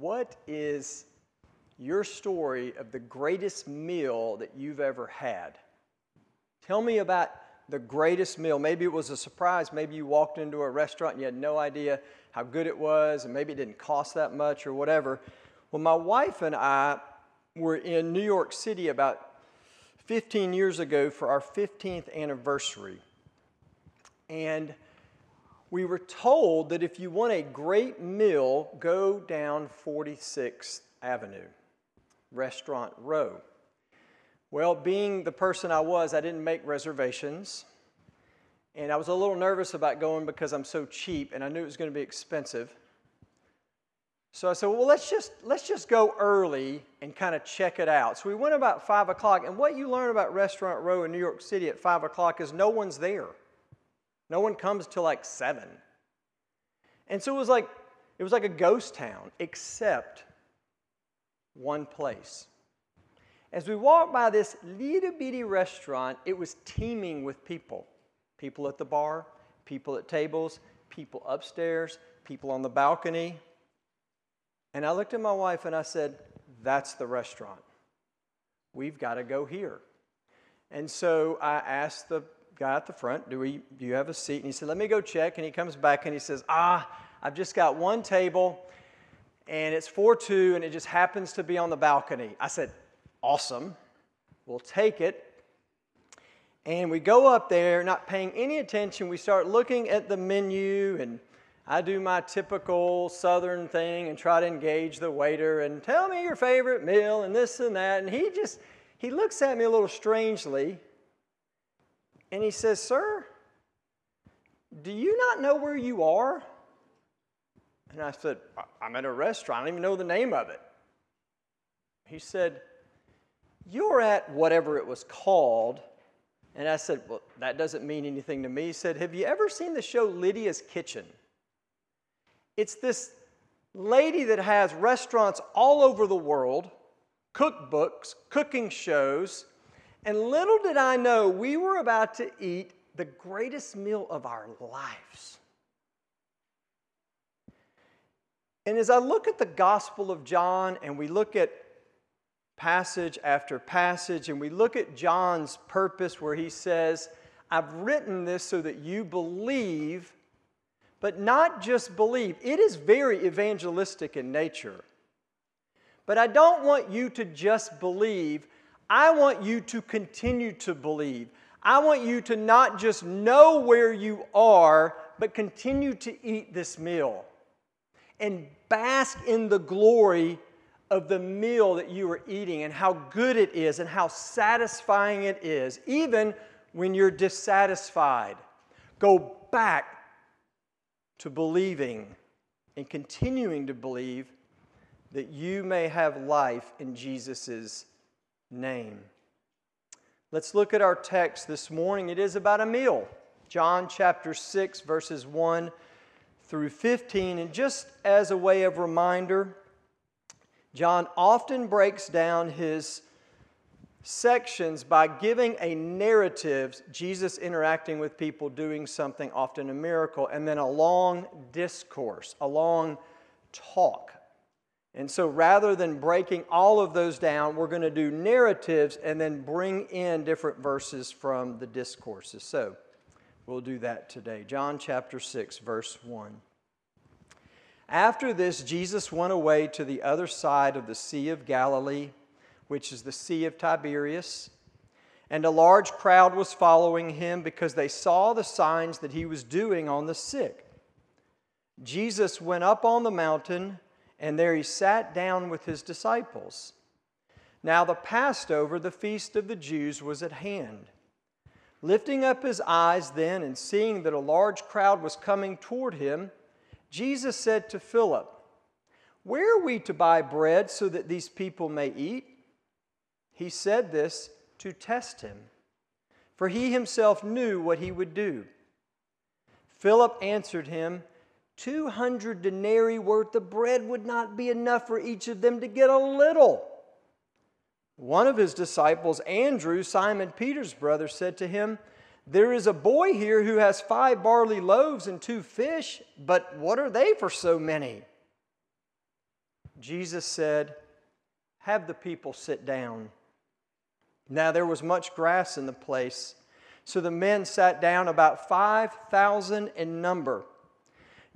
What is your story of the greatest meal that you've ever had? Tell me about the greatest meal. Maybe it was a surprise. Maybe you walked into a restaurant and you had no idea how good it was, and maybe it didn't cost that much or whatever. Well, my wife and I were in New York City about 15 years ago for our 15th anniversary. And we were told that if you want a great meal, go down 46th Avenue, Restaurant Row. Well, being the person I was, I didn't make reservations. And I was a little nervous about going because I'm so cheap, and I knew it was going to be expensive. So I said, well, let's just go early and kind of check it out. So we went about 5 o'clock, and what you learn about Restaurant Row in New York City at 5 o'clock is no one's there. No one comes till like 7. And so it was like a ghost town, except one place. As we walked by this little bitty restaurant, it was teeming with people. People at the bar, people at tables, people upstairs, people on the balcony. And I looked at my wife and I said, that's the restaurant. We've got to go here. And so I asked the guy at the front, do you have a seat? And he said, let me go check. And he comes back and he says, I've just got one table, and it's 4-2, and it just happens to be on the balcony. I said, awesome. We'll take it. And we go up there, not paying any attention. We start looking at the menu, and I do my typical Southern thing and try to engage the waiter and tell me your favorite meal and this and that. And he looks at me a little strangely, and he says, sir, do you not know where you are? And I said, I'm at a restaurant. I don't even know the name of it. He said, you're at whatever it was called. And I said, well, that doesn't mean anything to me. He said, have you ever seen the show Lydia's Kitchen? It's this lady that has restaurants all over the world, cookbooks, cooking shows, and little did I know we were about to eat the greatest meal of our lives. And as I look at the Gospel of John, and we look at passage after passage, and we look at John's purpose where he says, I've written this so that you believe. But not just believe. It is very evangelistic in nature. But I don't want you to just believe. I want you to continue to believe. I want you to not just know where you are, but continue to eat this meal and bask in the glory of the meal that you are eating and how good it is and how satisfying it is, even when you're dissatisfied. Go back to believing and continuing to believe that you may have life in Jesus' name. Let's look at our text this morning. It is about a meal. John chapter 6, verses 1 through 15. And just as a way of reminder, John often breaks down his sections by giving a narrative, Jesus interacting with people, doing something, often a miracle, and then a long discourse, a long talk. And so rather than breaking all of those down, we're going to do narratives and then bring in different verses from the discourses. So we'll do that today. John chapter 6, verse 1. After this, Jesus went away to the other side of the Sea of Galilee, which is the Sea of Tiberias. And a large crowd was following him because they saw the signs that he was doing on the sick. Jesus went up on the mountain, and there he sat down with his disciples. Now the Passover, the feast of the Jews, was at hand. Lifting up his eyes then and seeing that a large crowd was coming toward him, Jesus said to Philip, "Where are we to buy bread so that these people may eat?" He said this to test him, for he himself knew what he would do. Philip answered him, 200 denarii worth of bread would not be enough for each of them to get a little. One of his disciples, Andrew, Simon Peter's brother, said to him, "There is a boy here who has 5 barley loaves and 2 fish, but what are they for so many?" Jesus said, "Have the people sit down." Now there was much grass in the place, so the men sat down, about 5,000 in number.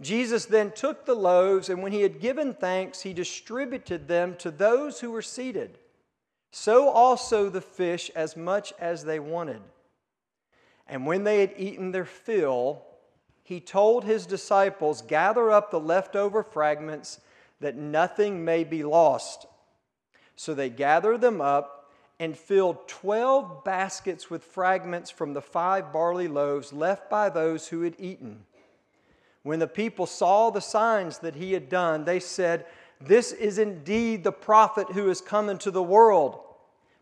Jesus then took the loaves, and when he had given thanks, he distributed them to those who were seated. So also the fish, as much as they wanted. And when they had eaten their fill, he told his disciples, "Gather up the leftover fragments, that nothing may be lost." So they gathered them up and filled 12 baskets with fragments from the 5 barley loaves left by those who had eaten. When the people saw the signs that he had done, they said, "This is indeed the prophet who has come into the world."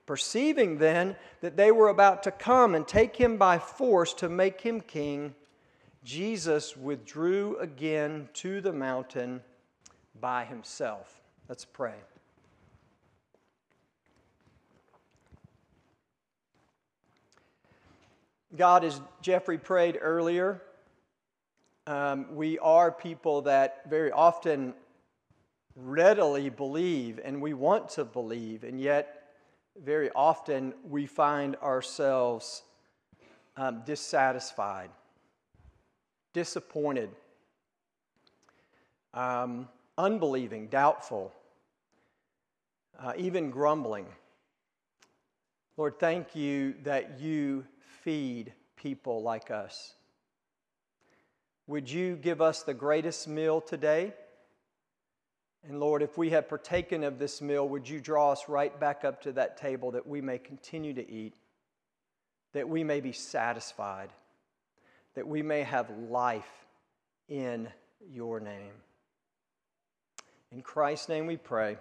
Perceiving then that they were about to come and take him by force to make him king, Jesus withdrew again to the mountain by himself. Let's pray. God, as Jeffrey prayed earlier, we are people that very often readily believe, and we want to believe, and yet very often we find ourselves dissatisfied, disappointed, unbelieving, doubtful, even grumbling. Lord, thank you that you feed people like us. Would you give us the greatest meal today? And Lord, if we have partaken of this meal, would you draw us right back up to that table that we may continue to eat, that we may be satisfied, that we may have life in your name. In Christ's name we pray.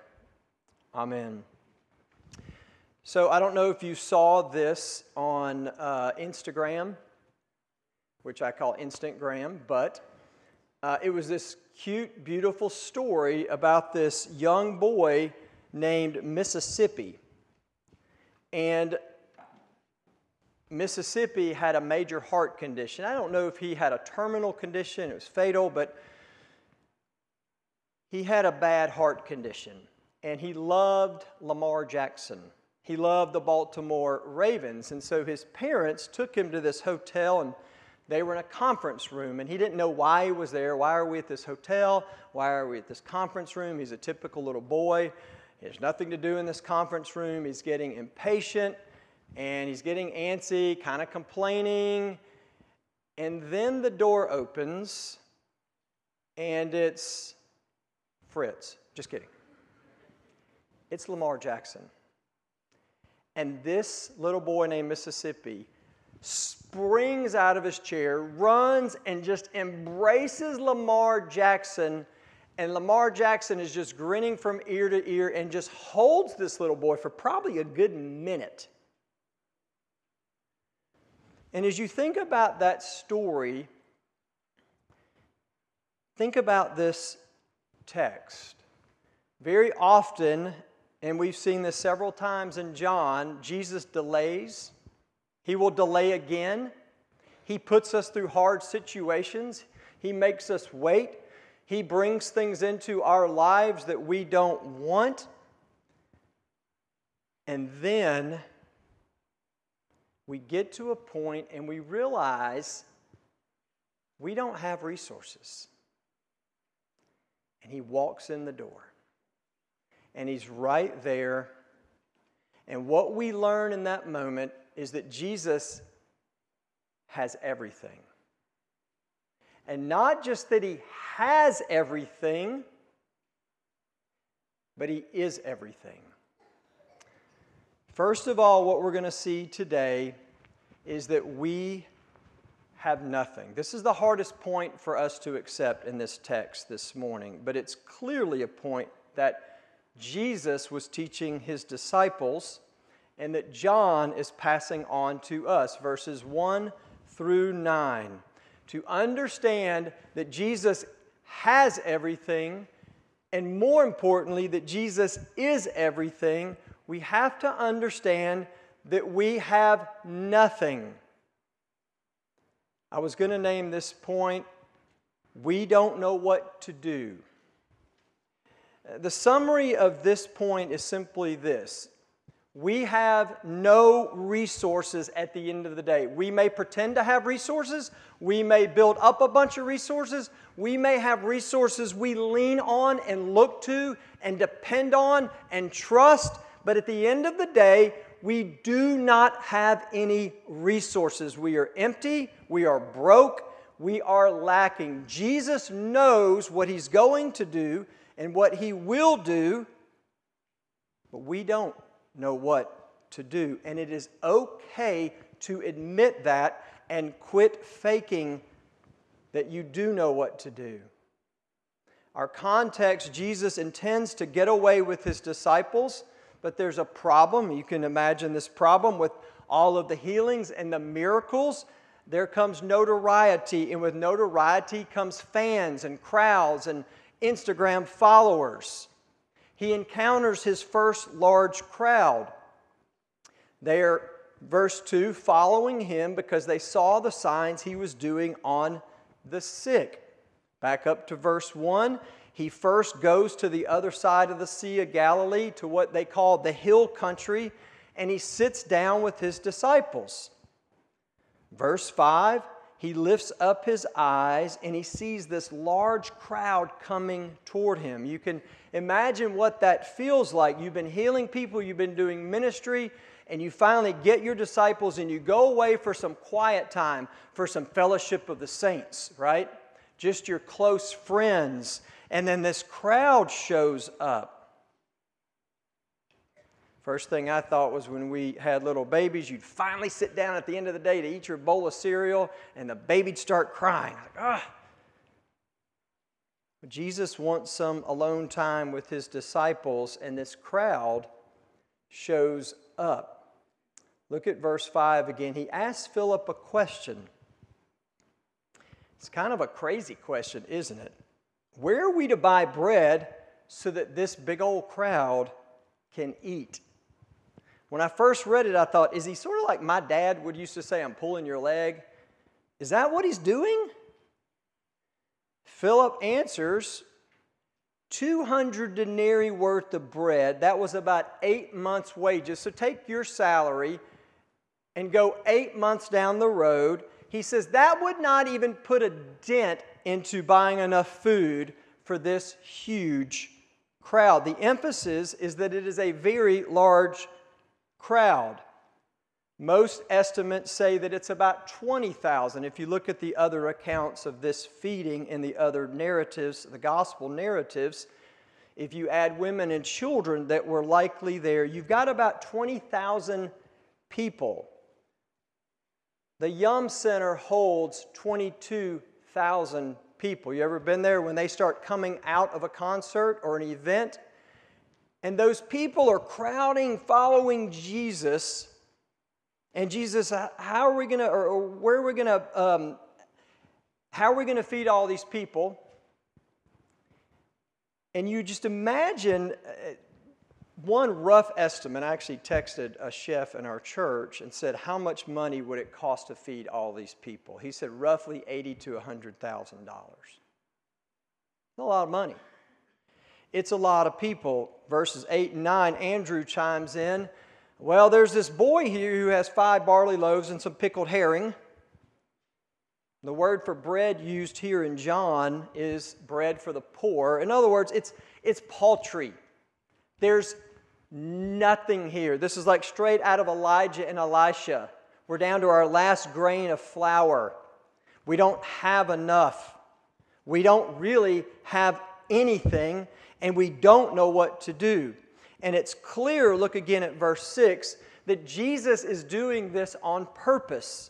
Amen. So I don't know if you saw this on Instagram, which I call Instantgram, but it was this cute, beautiful story about this young boy named Mississippi. And Mississippi had a major heart condition. I don't know if he had a terminal condition, it was fatal, but he had a bad heart condition. And he loved Lamar Jackson. He loved the Baltimore Ravens. And so his parents took him to this hotel, and they were in a conference room, and he didn't know why he was there. Why are we at this hotel? Why are we at this conference room? He's a typical little boy. He has nothing to do in this conference room. He's getting impatient, and he's getting antsy, kind of complaining. And then the door opens, and it's Fritz. Just kidding. It's Lamar Jackson. And this little boy named Mississippi springs out of his chair, runs, and just embraces Lamar Jackson. And Lamar Jackson is just grinning from ear to ear and just holds this little boy for probably a good minute. And as you think about that story, think about this text. Very often, and we've seen this several times in John, Jesus delays. He will delay again. He puts us through hard situations. He makes us wait. He brings things into our lives that we don't want. And then we get to a point and we realize we don't have resources. And he walks in the door. And he's right there. And what we learn in that moment is that Jesus has everything. And not just that he has everything, but he is everything. First of all, what we're going to see today is that we have nothing. This is the hardest point for us to accept in this text this morning, but it's clearly a point that Jesus was teaching his disciples, and that John is passing on to us, verses 1 through 9. To understand that Jesus has everything, and more importantly, that Jesus is everything, we have to understand that we have nothing. I was going to name this point, "We don't know what to do." The summary of this point is simply this. We have no resources at the end of the day. We may pretend to have resources. We may build up a bunch of resources. We may have resources we lean on and look to and depend on and trust. But at the end of the day, we do not have any resources. We are empty. We are broke. We are lacking. Jesus knows what He's going to do and what He will do, but we don't know what to do. And it is okay to admit that and quit faking that you do know what to do. Our context, Jesus intends to get away with His disciples, but there's a problem. You can imagine this problem with all of the healings and the miracles. There comes notoriety, and with notoriety comes fans and crowds and Instagram followers. He encounters his first large crowd. They are, verse 2, following him because they saw the signs he was doing on the sick. Back up to verse 1. He first goes to the other side of the Sea of Galilee, to what they call the hill country, and he sits down with his disciples. Verse 5, he lifts up his eyes and he sees this large crowd coming toward him. You can imagine what that feels like. You've been healing people, you've been doing ministry, and you finally get your disciples and you go away for some quiet time, for some fellowship of the saints, right? Just your close friends. And then this crowd shows up. First thing I thought was when we had little babies, you'd finally sit down at the end of the day to eat your bowl of cereal, and the baby'd start crying. Like, ah. But Jesus wants some alone time with His disciples, and this crowd shows up. Look at verse 5 again. He asks Philip a question. It's kind of a crazy question, isn't it? Where are we to buy bread so that this big old crowd can eat? When I first read it, I thought, is he sort of like my dad would used to say, I'm pulling your leg? Is that what he's doing? Philip answers, 200 denarii worth of bread. That was about 8 months' wages. So take your salary and go 8 months down the road. He says, that would not even put a dent into buying enough food for this huge crowd. The emphasis is that it is a very large crowd. Most estimates say that it's about 20,000. If you look at the other accounts of this feeding in the other narratives, the gospel narratives, if you add women and children that were likely there, you've got about 20,000 people. The Yum Center holds 22,000 people. You ever been there when they start coming out of a concert or an event? And those people are crowding, following Jesus. And Jesus, how are we going to, or where are we going to, how are we going to feed all these people? And you just imagine one rough estimate. I actually texted a chef in our church and said, how much money would it cost to feed all these people? He said, roughly $80,000 to $100,000. A lot of money. It's a lot of people. Verses 8 and 9, Andrew chimes in. Well, there's this boy here who has 5 barley loaves and some pickled herring. The word for bread used here in John is bread for the poor. In other words, it's paltry. There's nothing here. This is like straight out of Elijah and Elisha. We're down to our last grain of flour. We don't have enough. We don't really have anything, and we don't know what to do. And it's clear, look again at verse 6, that Jesus is doing this on purpose.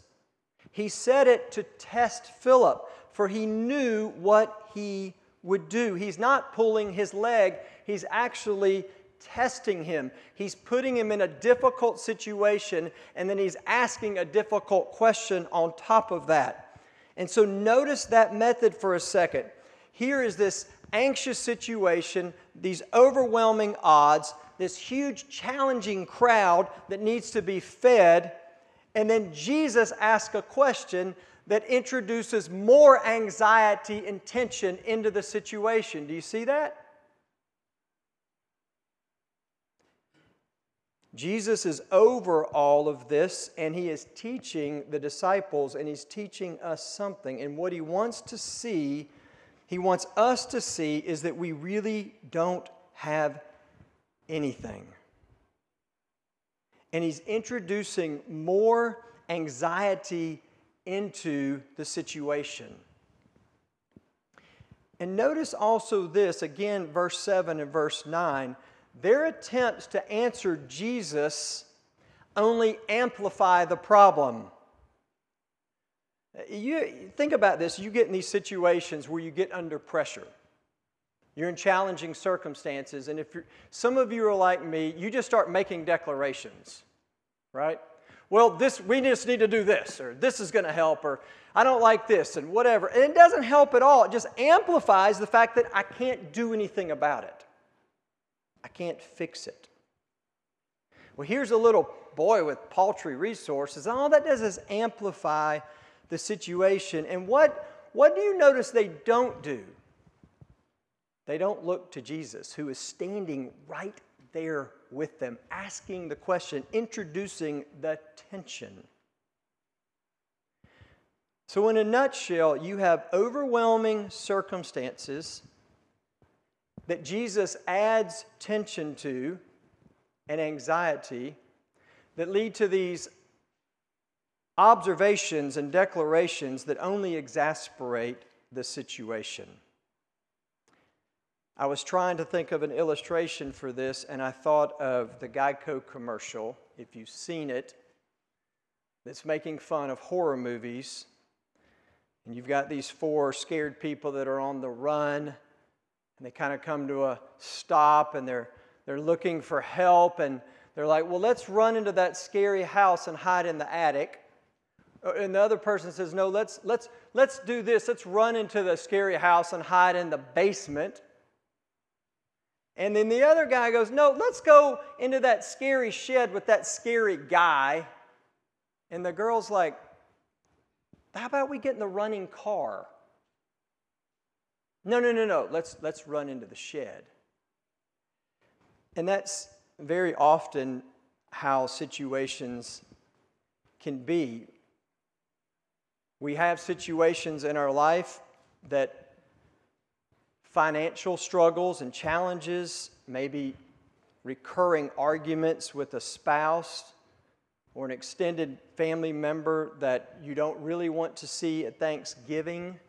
He said it to test Philip, for he knew what he would do. He's not pulling his leg. He's actually testing him. He's putting him in a difficult situation, and then he's asking a difficult question on top of that. And so notice that method for a second. Here is this anxious situation, these overwhelming odds, this huge challenging crowd that needs to be fed, and then Jesus asks a question that introduces more anxiety and tension into the situation. Do you see that? Jesus is over all of this, and he is teaching the disciples, and he's teaching us something. And what he wants to see, he wants us to see, is that we really don't have anything. And he's introducing more anxiety into the situation. And notice also this, again, verse 7 and verse 9. Their attempts to answer Jesus only amplify the problem. You think about this. You get in these situations where you get under pressure. You're in challenging circumstances. And if some of you are like me, you just start making declarations, right? Well, we just need to do this, or this is going to help, or I don't like this, and whatever. And it doesn't help at all. It just amplifies the fact that I can't do anything about it. I can't fix it. Well, here's a little boy with paltry resources. All that does is amplify the situation. And what do you notice they don't do? They don't look to Jesus, who is standing right there with them, asking the question, introducing the tension. So in a nutshell, you have overwhelming circumstances that Jesus adds tension to and anxiety that lead to these observations and declarations that only exasperate the situation. I was trying to think of an illustration for this, and I thought of the Geico commercial, if you've seen it, that's making fun of horror movies. And you've got these four scared people that are on the run, and they kind of come to a stop, and they're looking for help, and they're like, well, let's run into that scary house and hide in the attic. And the other person says, no, let's do this. Let's run into the scary house and hide in the basement. And then the other guy goes, no, let's go into that scary shed with that scary guy. And the girl's like, how about we get in the running car? No, let's run into the shed. And that's very often how situations can be. We have situations in our life that financial struggles and challenges, maybe recurring arguments with a spouse or an extended family member that you don't really want to see at Thanksgiving.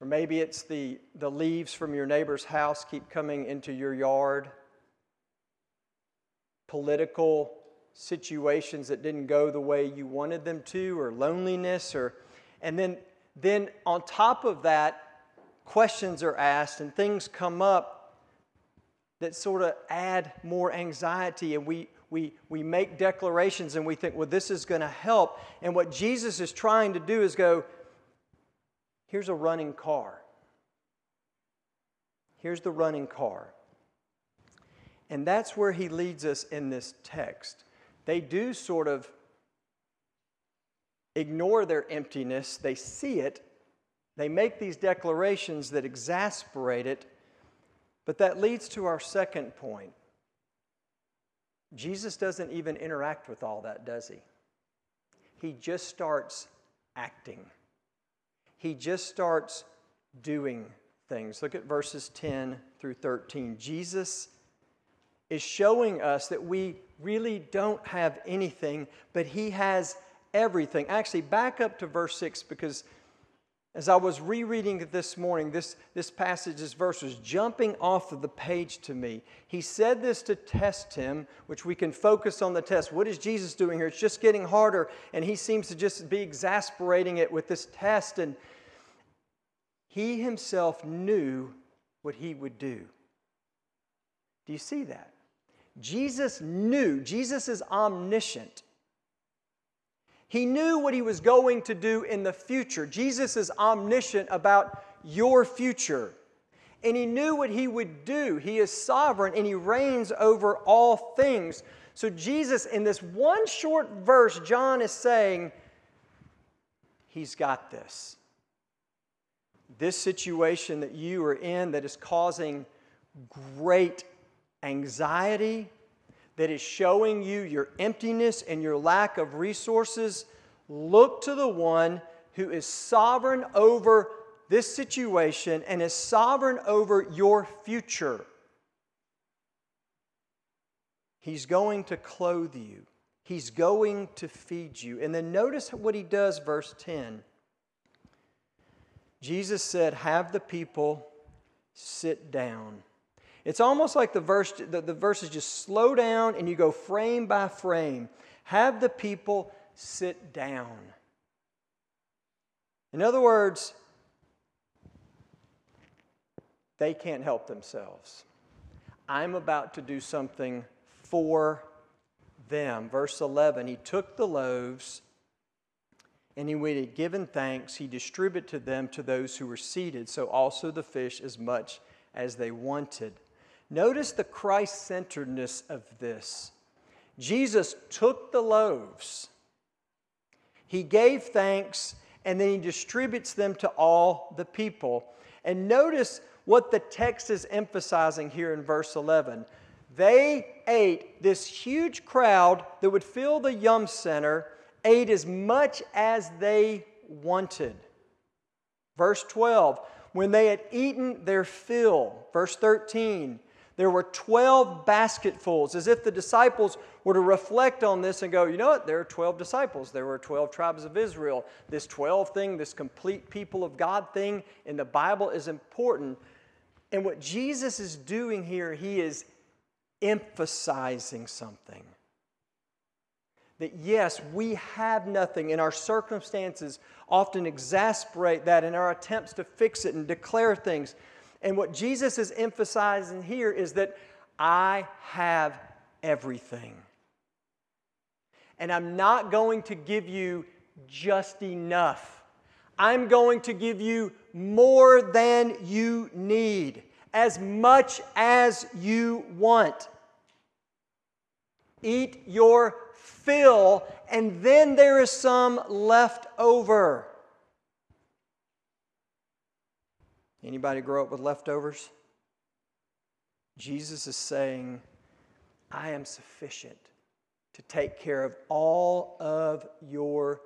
Or maybe it's the leaves from your neighbor's house keep coming into your yard. Political situations that didn't go the way you wanted them to, or loneliness, and then on top of that, questions are asked and things come up that sort of add more anxiety, and we make declarations and we think, well, this is going to help. And what Jesus is trying to do is go, here's a running car. Here's the running car. And that's where he leads us in this text. They do sort of ignore their emptiness. They see it. They make these declarations that exasperate it. But that leads to our second point. Jesus doesn't even interact with all that, does he? He just starts acting. He just starts doing things. Look at verses 10 through 13. Jesus is showing us that we really don't have anything, but he has everything. Actually, back up to verse 6, because as I was rereading it this morning, this passage, this verse was jumping off of the page to me. He said this to test him, which we can focus on the test. What is Jesus doing here? It's just getting harder, and he seems to just be exasperating it with this test. And he himself knew what he would do. Do you see that? Jesus knew. Jesus is omniscient. He knew what he was going to do in the future. Jesus is omniscient about your future. And he knew what he would do. He is sovereign and he reigns over all things. So Jesus, in this one short verse, John is saying, he's got this. This situation that you are in that is causing great anxiety, that is showing you your emptiness and your lack of resources, look to the one who is sovereign over this situation and is sovereign over your future. He's going to clothe you. He's going to feed you. And then notice what he does, verse 10. Jesus said, have the people sit down. It's almost like the verses just slow down and you go frame by frame. Have the people sit down. In other words, they can't help themselves. I'm about to do something for them. Verse 11, he took the loaves, and when he had given thanks, he distributed to them, to those who were seated, so also the fish as much as they wanted. Notice the Christ-centeredness of this. Jesus took the loaves, he gave thanks, and then he distributes them to all the people. And notice what the text is emphasizing here in verse 11. They ate, this huge crowd that would fill the Yum Center, ate as much as they wanted. Verse 12, when they had eaten their fill. Verse 13, there were 12 basketfuls, as if the disciples were to reflect on this and go, you know what, there are 12 disciples, there were 12 tribes of Israel. This 12 thing, this complete people of God thing in the Bible is important. And what Jesus is doing here, he is emphasizing something. That yes, we have nothing, and our circumstances often exasperate that in our attempts to fix it and declare things. And what Jesus is emphasizing here is that I have everything. And I'm not going to give you just enough. I'm going to give you more than you need, as much as you want. Eat your fill, and then there is some left over. Anybody grow up with leftovers? Jesus is saying, I am sufficient to take care of all of your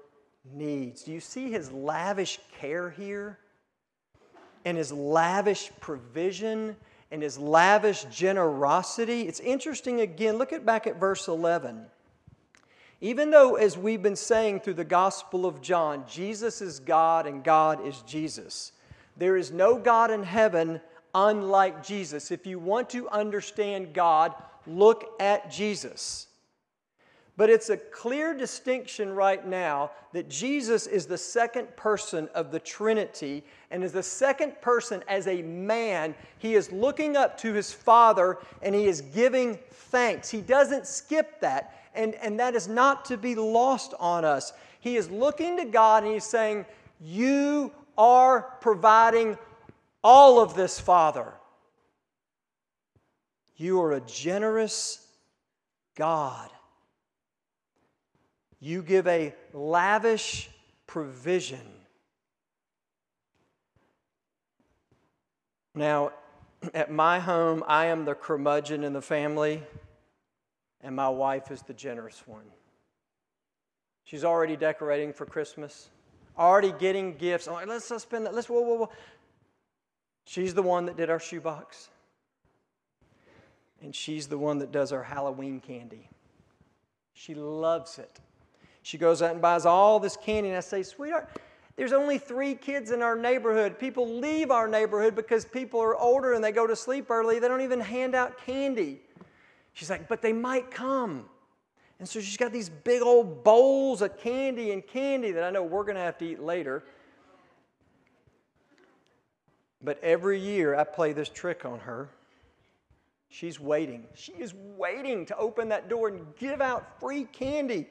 needs. Do you see his lavish care here? And his lavish provision and his lavish generosity. It's interesting again, look at back at verse 11. Even though, as we've been saying through the Gospel of John, Jesus is God and God is Jesus. There is no God in heaven unlike Jesus. If you want to understand God, look at Jesus. But it's a clear distinction right now that Jesus is the second person of the Trinity, and as the second person, as a man, he is looking up to his Father and he is giving thanks. He doesn't skip that, and that is not to be lost on us. He is looking to God and he's saying, you are providing all of this, Father. You are a generous God. You give a lavish provision. Now, at my home, I am the curmudgeon in the family, and my wife is the generous one. She's already decorating for Christmas, already getting gifts. I'm like, let's spend that. Whoa. She's the one that did our shoebox, and she's the one that does our Halloween candy. She loves it. She goes out and buys all this candy, and I say, sweetheart, there's only 3 kids in our neighborhood. People leave our neighborhood because people are older and they go to sleep early. They don't even hand out candy. She's like, but they might come. And so she's got these big old bowls of candy that I know we're going to have to eat later. But every year I play this trick on her. She's waiting. She is waiting to open that door and give out free candy.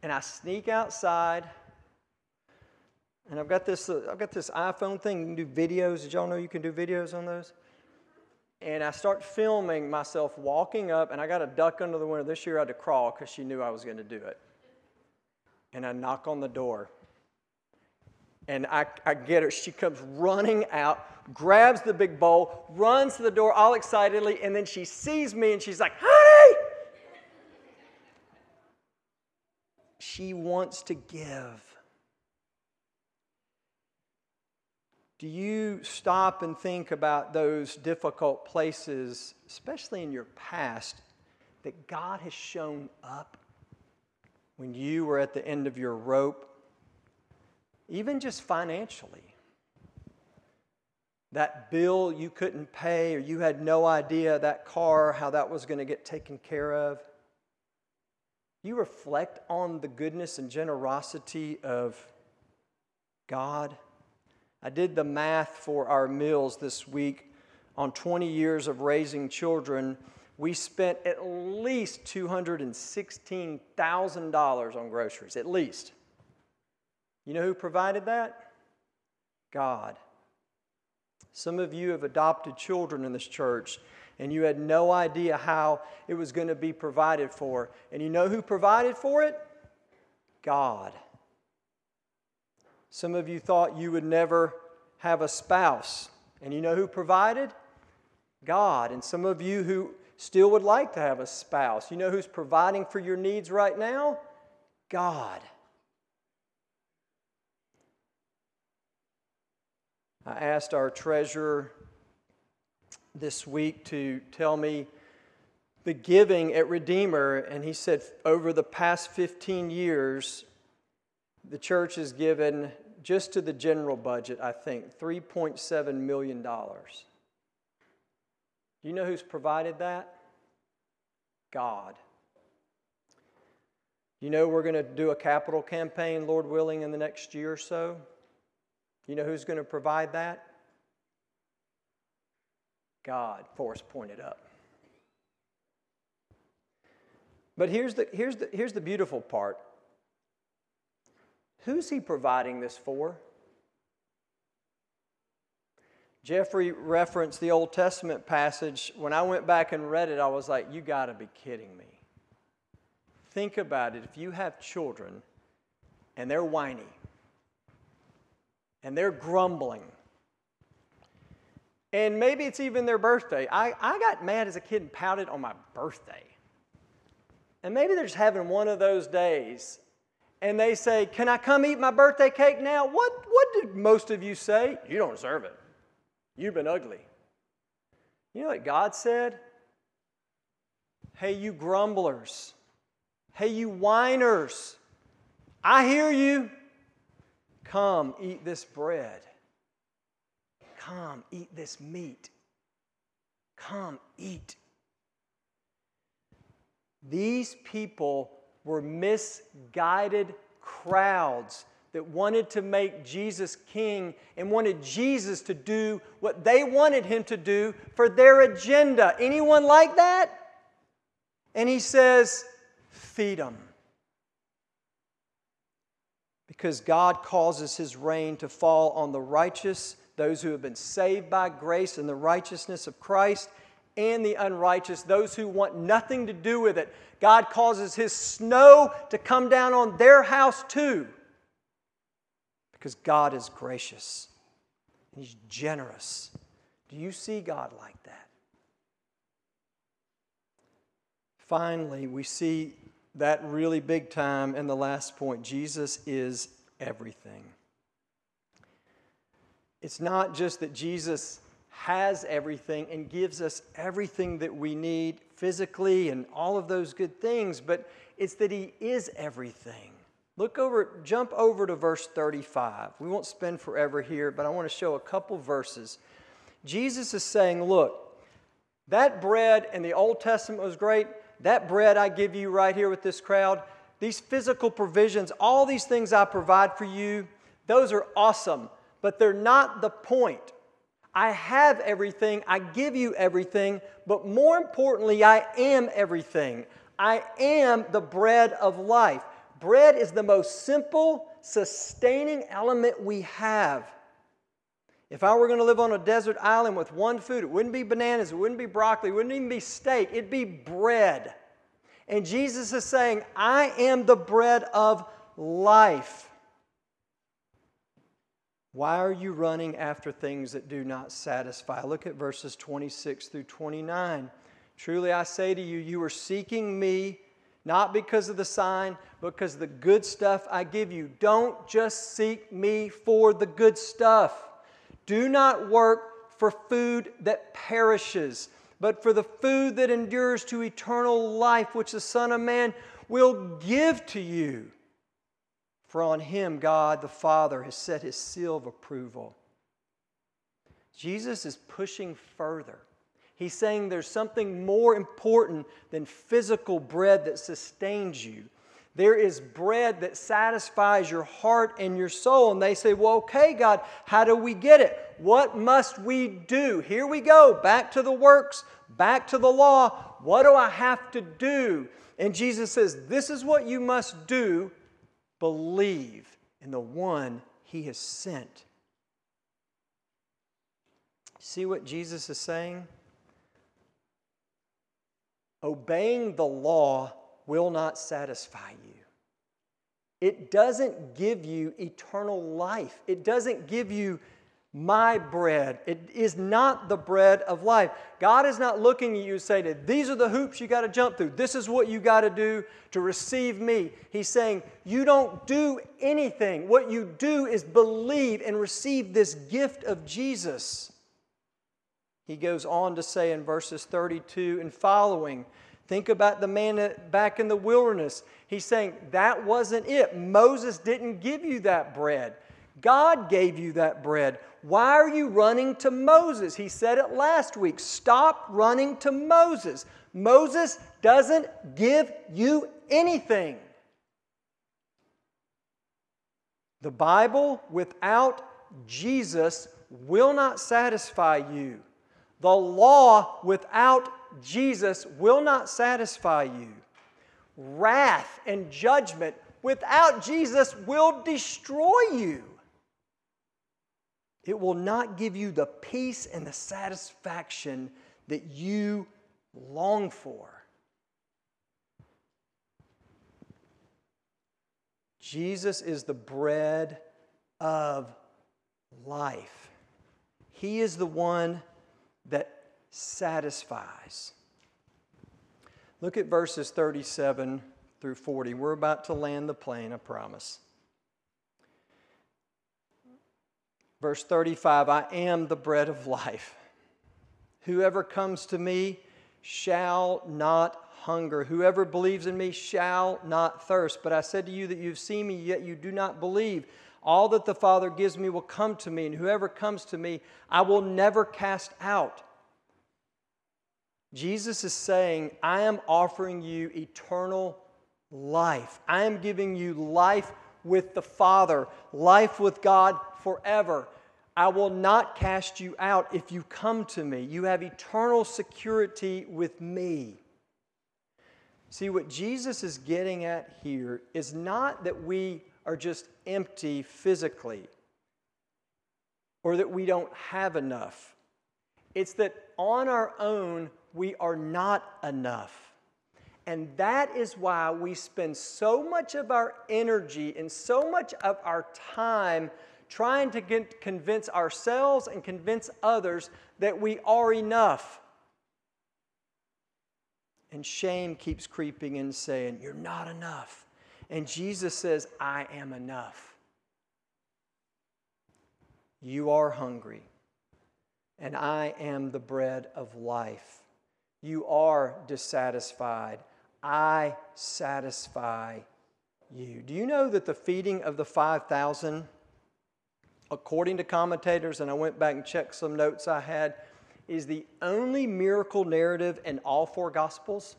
And I sneak outside, and I've got this iPhone thing. You can do videos. Did y'all know you can do videos on those? And I start filming myself walking up, and I got a duck under the window. This year I had to crawl because she knew I was going to do it. And I knock on the door, and I get her. She comes running out, grabs the big bowl, runs to the door all excitedly, and then she sees me, and she's like, "Honey!" she wants to give. Do you stop and think about those difficult places, especially in your past, that God has shown up when you were at the end of your rope, even just financially? That bill you couldn't pay, or you had no idea that car, how that was going to get taken care of. You reflect on the goodness and generosity of God. I did the math for our meals this week. On 20 years of raising children, we spent at least $216,000 on groceries, at least. You know who provided that? God. Some of you have adopted children in this church, and you had no idea how it was going to be provided for. And you know who provided for it? God. Some of you thought you would never have a spouse. And you know who provided? God. And some of you who still would like to have a spouse, you know who's providing for your needs right now? God. I asked our treasurer this week to tell me the giving at Redeemer, and he said over the past 15 years, the church has given, just to the general budget, I think, $3.7 million. Do you know who's provided that? God. You know we're going to do a capital campaign, Lord willing, in the next year or so? You know who's going to provide that? God. Forrest pointed up. But here's the beautiful part. Who's he providing this for? Jeffrey referenced the Old Testament passage. When I went back and read it, I was like, you got to be kidding me. Think about it. If you have children and they're whiny and they're grumbling, and maybe it's even their birthday. I got mad as a kid and pouted on my birthday. And maybe they're just having one of those days. And they say, can I come eat my birthday cake now? What did most of you say? You don't deserve it. You've been ugly. You know what God said? Hey, you grumblers. Hey, you whiners. I hear you. Come eat this bread. Come eat this meat. Come eat. These people were misguided crowds that wanted to make Jesus king and wanted Jesus to do what they wanted him to do for their agenda. Anyone like that? And he says, feed them. Because God causes his rain to fall on the righteous, those who have been saved by grace and the righteousness of Christ, and the unrighteous, those who want nothing to do with it. God causes his snow to come down on their house too. Because God is gracious. He's generous. Do you see God like that? Finally, we see that really big time in the last point. Jesus is everything. It's not just that Jesus has everything and gives us everything that we need physically and all of those good things, but it's that he is everything. Jump over to verse 35. We won't spend forever here, but I want to show a couple verses. Jesus is saying, look, that bread in the Old Testament was great. That bread I give you right here with this crowd, these physical provisions, all these things I provide for you, those are awesome, but they're not the point. I have everything, I give you everything, but more importantly, I am everything. I am the bread of life. Bread is the most simple, sustaining element we have. If I were going to live on a desert island with one food, it wouldn't be bananas, it wouldn't be broccoli, it wouldn't even be steak, it'd be bread. And Jesus is saying, I am the bread of life. Why are you running after things that do not satisfy? Look at verses 26 through 29. Truly I say to you, you are seeking me, Not because of the sign, but because of the good stuff I give you. Don't just seek me for the good stuff. Do not work for food that perishes, but for the food that endures to eternal life, which the Son of Man will give to you. For on him God the Father has set his seal of approval. Jesus is pushing further. He's saying there's something more important than physical bread that sustains you. There is bread that satisfies your heart and your soul. And they say, well, okay, God, how do we get it? What must we do? Here we go, back to the works, back to the law. What do I have to do? And Jesus says, this is what you must do. Believe in the one he has sent. See what Jesus is saying? Obeying the law will not satisfy you. It doesn't give you eternal life. It doesn't give you my bread. It is not the bread of life. God is not looking at you and saying, these are the hoops you got to jump through. This is what you got to do to receive me. He's saying, you don't do anything. What you do is believe and receive this gift of Jesus. He goes on to say in verses 32 and following, think about the man back in the wilderness. He's saying, that wasn't it. Moses didn't give you that bread. God gave you that bread. Why are you running to Moses? He said it last week. Stop running to Moses. Moses doesn't give you anything. The Bible without Jesus will not satisfy you. The law without Jesus will not satisfy you. Wrath and judgment without Jesus will destroy you. It will not give you the peace and the satisfaction that you long for. Jesus is the bread of life. He is the one that satisfies. Look at verses 37 through 40. We're about to land the plane, I promise. Verse 35, I am the bread of life. Whoever comes to me shall not hunger. Whoever believes in me shall not thirst. But I said to you that you've seen me, yet you do not believe. All that the Father gives me will come to me, and whoever comes to me, I will never cast out. Jesus is saying, I am offering you eternal life. I am giving you life with the Father, life with God forever. I will not cast you out if you come to me. You have eternal security with me. See, what Jesus is getting at here is not that we are just empty physically, or that we don't have enough. It's that on our own, we are not enough. And that is why we spend so much of our energy and so much of our time trying to convince ourselves and convince others that we are enough. And shame keeps creeping in saying, you're not enough. And Jesus says, I am enough. You are hungry, and I am the bread of life. You are dissatisfied. I satisfy you. Do you know that the feeding of the 5,000, according to commentators, and I went back and checked some notes I had, is the only miracle narrative in all four Gospels?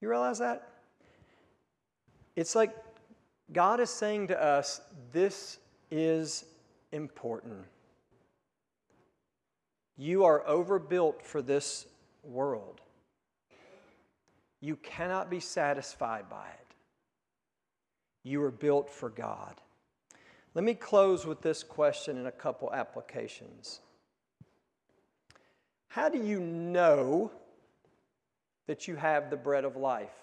You realize that? It's like God is saying to us, this is important. You are overbuilt for this world. You cannot be satisfied by it. You are built for God. Let me close with this question and a couple applications. How do you know that you have the bread of life?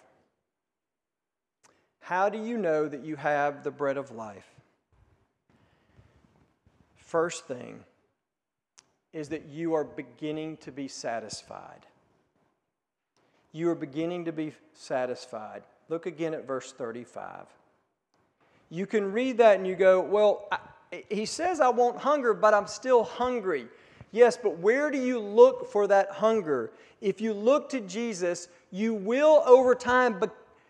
How do you know that you have the bread of life? First thing is that you are beginning to be satisfied. you are beginning to be satisfied. Look again at verse 35. You can read that and you go, well, he says I won't hunger, but I'm still hungry. Yes, but where do you look for that hunger? If you look to Jesus, you will over time,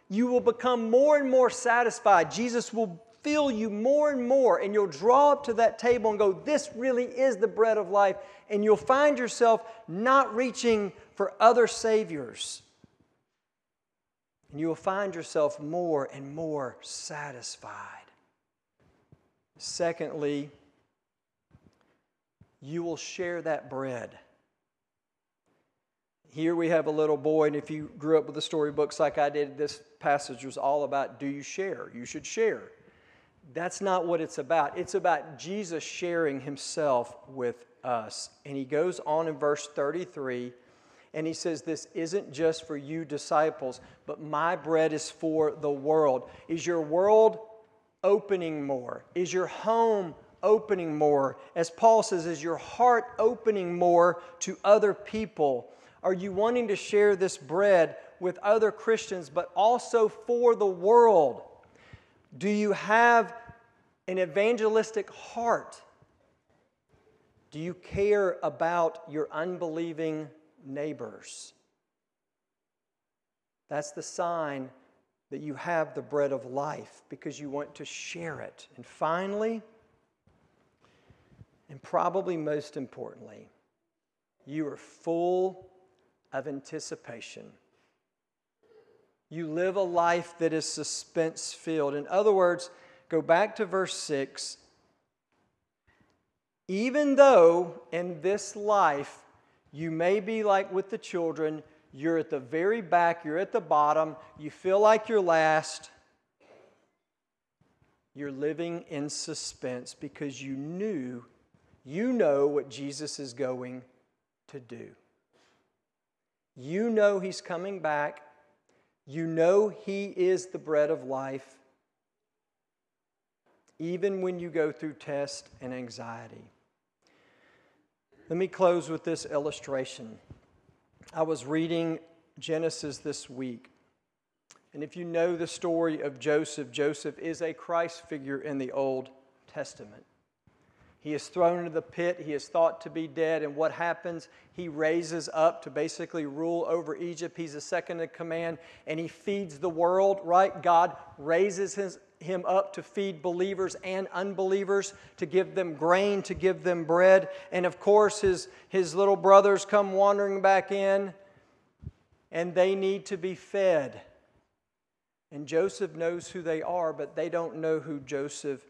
you will become more and more satisfied. Jesus will fill you more and more, and you'll draw up to that table and go, this really is the bread of life, and you'll find yourself not reaching for other saviors. And you will find yourself more and more satisfied. Secondly, you will share that bread. Here we have a little boy, and if you grew up with the storybooks like I did, this passage was all about, do you share? You should share. That's not what it's about. It's about Jesus sharing himself with us. And he goes on in verse 33, and he says, this isn't just for you disciples, but my bread is for the world. Is your world opening more? Is your home opening more? As Paul says, is your heart opening more to other people? Are you wanting to share this bread with other Christians, but also for the world? Do you have an evangelistic heart? Do you care about your unbelieving neighbors? That's the sign that you have the bread of life, because you want to share it. And finally, and probably most importantly, you are full of anticipation. You live a life that is suspense-filled. In other words, go back to verse 6. Even though in this life you may be like with the children, you're at the very back, you're at the bottom, you feel like you're last, you're living in suspense because you know what Jesus is going to do. You know he's coming back. You know he is the bread of life, even when you go through test and anxiety. Let me close with this illustration. I was reading Genesis this week, and if you know the story of Joseph, Joseph is a Christ figure in the Old Testament. He is thrown into the pit. He is thought to be dead. And what happens? He raises up to basically rule over Egypt. He's the second in command, and he feeds the world, right? God raises him up to feed believers and unbelievers, to give them grain, to give them bread. And of course, his little brothers come wandering back in, and they need to be fed. And Joseph knows who they are, but they don't know who Joseph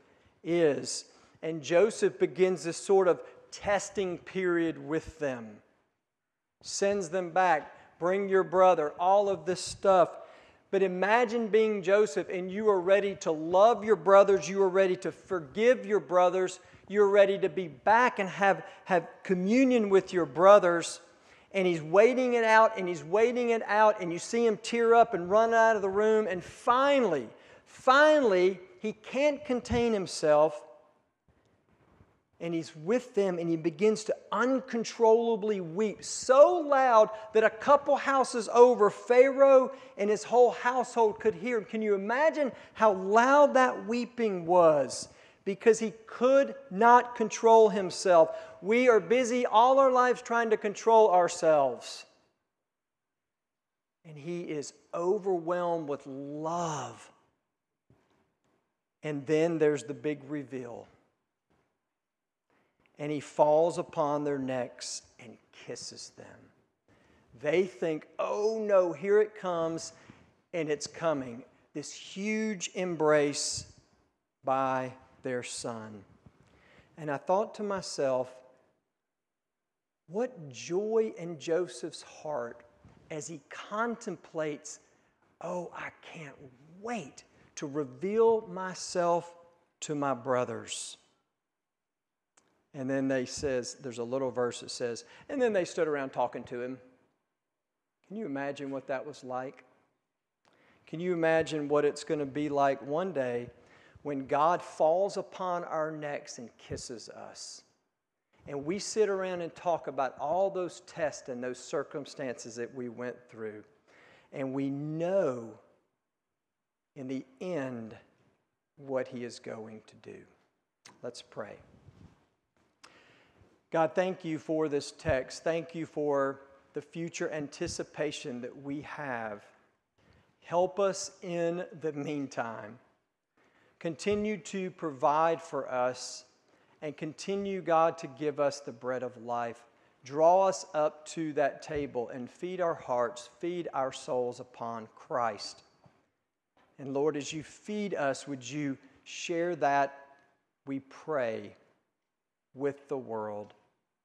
is. And Joseph begins this sort of testing period with them. Sends them back. Bring your brother. All of this stuff. But imagine being Joseph, and you are ready to love your brothers. You are ready to forgive your brothers. You're ready to be back and have communion with your brothers. And he's waiting it out, and he's waiting it out. And you see him tear up and run out of the room. And finally, he can't contain himself. And he's with them, and he begins to uncontrollably weep so loud that a couple houses over, Pharaoh and his whole household could hear him. Can you imagine how loud that weeping was? Because he could not control himself. We are busy all our lives trying to control ourselves. And he is overwhelmed with love. And then there's the big reveal. And he falls upon their necks and kisses them. They think, oh no, here it comes, and it's coming. This huge embrace by their son. And I thought to myself, what joy in Joseph's heart as he contemplates, oh, I can't wait to reveal myself to my brothers. And then there's a little verse that says, and then they stood around talking to him. Can you imagine what that was like? Can you imagine what it's going to be like one day when God falls upon our necks and kisses us? And we sit around and talk about all those tests and those circumstances that we went through. and we know in the end what he is going to do. Let's pray. God, thank you for this text. Thank you for the future anticipation that we have. Help us in the meantime. Continue to provide for us and continue, God, to give us the bread of life. Draw us up to that table and feed our hearts, feed our souls upon Christ. And Lord, as you feed us, would you share that, we pray, with the world.